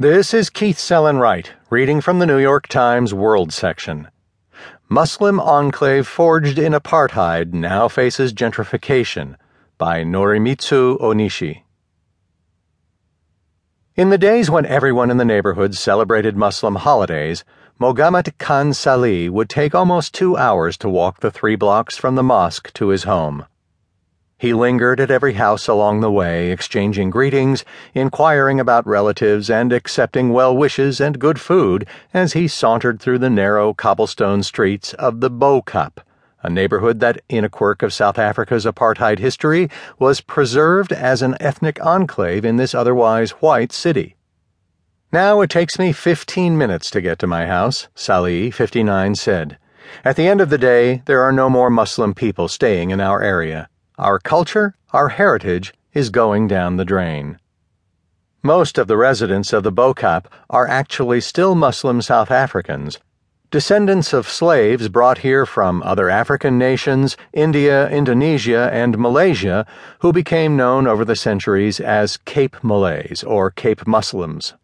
This is Keith Sellon-Wright, reading from the New York Times World section. Muslim Enclave Forged in Apartheid Now Faces Gentrification by Norimitsu Onishi. In the days when everyone in the neighborhood celebrated Muslim holidays, Mogamat Khan Salih would take almost 2 hours to walk the 3 blocks from the mosque to his home. He lingered at every house along the way, exchanging greetings, inquiring about relatives, and accepting well wishes and good food as he sauntered through the narrow cobblestone streets of the Bo-Kaap, a neighborhood that, in a quirk of South Africa's apartheid history, was preserved as an ethnic enclave in this otherwise white city. "Now it takes me 15 minutes to get to my house," Salih, 59, said. "At the end of the day, there are no more Muslim people staying in our area. Our culture, our heritage, is going down the drain." Most of the residents of the Bo-Kaap are actually still Muslim South Africans, descendants of slaves brought here from other African nations, India, Indonesia, and Malaysia, who became known over the centuries as Cape Malays or Cape Muslims.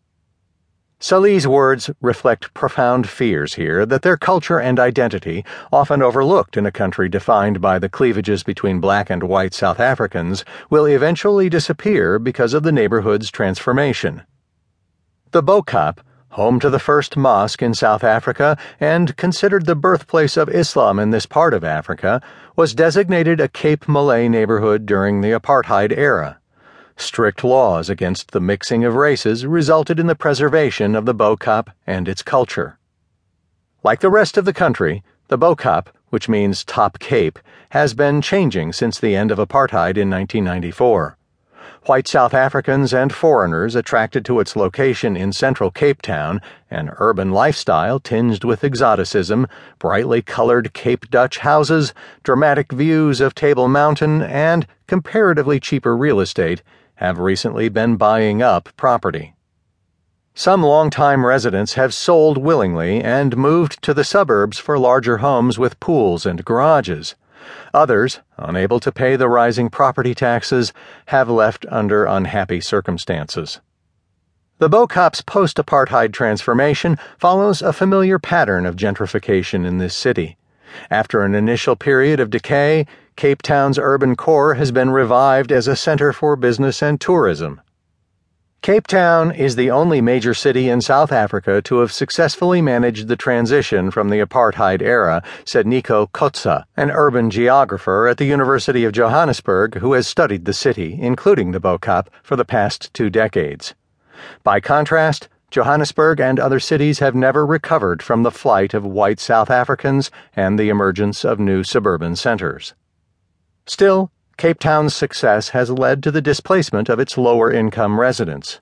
Salih's words reflect profound fears here that their culture and identity, often overlooked in a country defined by the cleavages between black and white South Africans, will eventually disappear because of the neighborhood's transformation. The Bo-Kaap, home to the first mosque in South Africa and considered the birthplace of Islam in this part of Africa, was designated a Cape Malay neighborhood during the apartheid era. Strict laws against the mixing of races resulted in the preservation of the Bo-Kaap and its culture. Like the rest of the country, the Bo-Kaap, which means Top Cape, has been changing since the end of apartheid in 1994. White South Africans and foreigners attracted to its location in central Cape Town, an urban lifestyle tinged with exoticism, brightly colored Cape Dutch houses, dramatic views of Table Mountain, and comparatively cheaper real estate, have recently been buying up property. Some long-time residents have sold willingly and moved to the suburbs for larger homes with pools and garages. Others, unable to pay the rising property taxes, have left under unhappy circumstances. The Bo-Kaap's post-apartheid transformation follows a familiar pattern of gentrification in this city. After an initial period of decay, Cape Town's urban core has been revived as a center for business and tourism. Cape Town is the only major city in South Africa to have successfully managed the transition from the apartheid era, said Nico Kotze, an urban geographer at the University of Johannesburg who has studied the city, including the Bo-Kaap, for the past 2 decades. By contrast, Johannesburg and other cities have never recovered from the flight of white South Africans and the emergence of new suburban centers. Still, Cape Town's success has led to the displacement of its lower-income residents.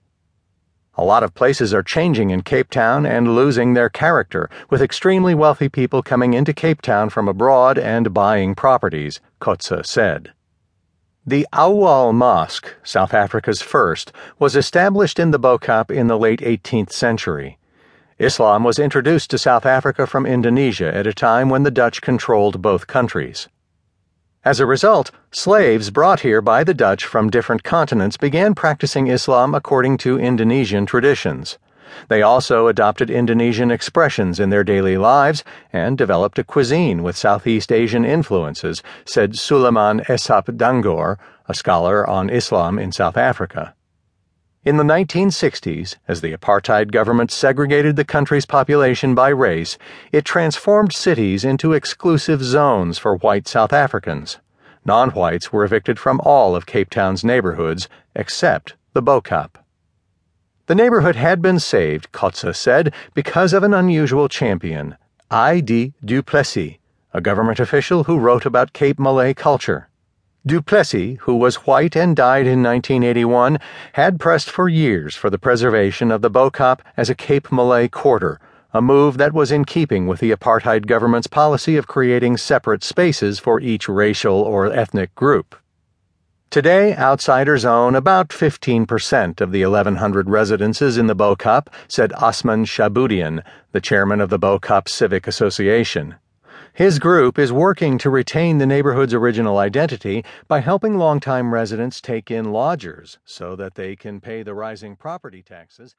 A lot of places are changing in Cape Town and losing their character, with extremely wealthy people coming into Cape Town from abroad and buying properties, Kotze said. The Awal Mosque, South Africa's first, was established in the Bo-Kaap in the late 18th century. Islam was introduced to South Africa from Indonesia at a time when the Dutch controlled both countries. As a result, slaves brought here by the Dutch from different continents began practicing Islam according to Indonesian traditions. They also adopted Indonesian expressions in their daily lives and developed a cuisine with Southeast Asian influences, said Suleiman Esap Dangor, a scholar on Islam in South Africa. In the 1960s, as the apartheid government segregated the country's population by race, it transformed cities into exclusive zones for white South Africans. Non-whites were evicted from all of Cape Town's neighborhoods, except the Bo-Kaap. The neighborhood had been saved, Kotze said, because of an unusual champion, I. D. Duplessis, a government official who wrote about Cape Malay culture. Duplessis, who was white and died in 1981, had pressed for years for the preservation of the Bo-Kaap as a Cape Malay quarter, a move that was in keeping with the apartheid government's policy of creating separate spaces for each racial or ethnic group. Today, outsiders own about 15% of the 1,100 residences in the Bo-Kaap, said Osman Shabudian, the chairman of the Bo-Kaap Civic Association. His group is working to retain the neighborhood's original identity by helping longtime residents take in lodgers so that they can pay the rising property taxes.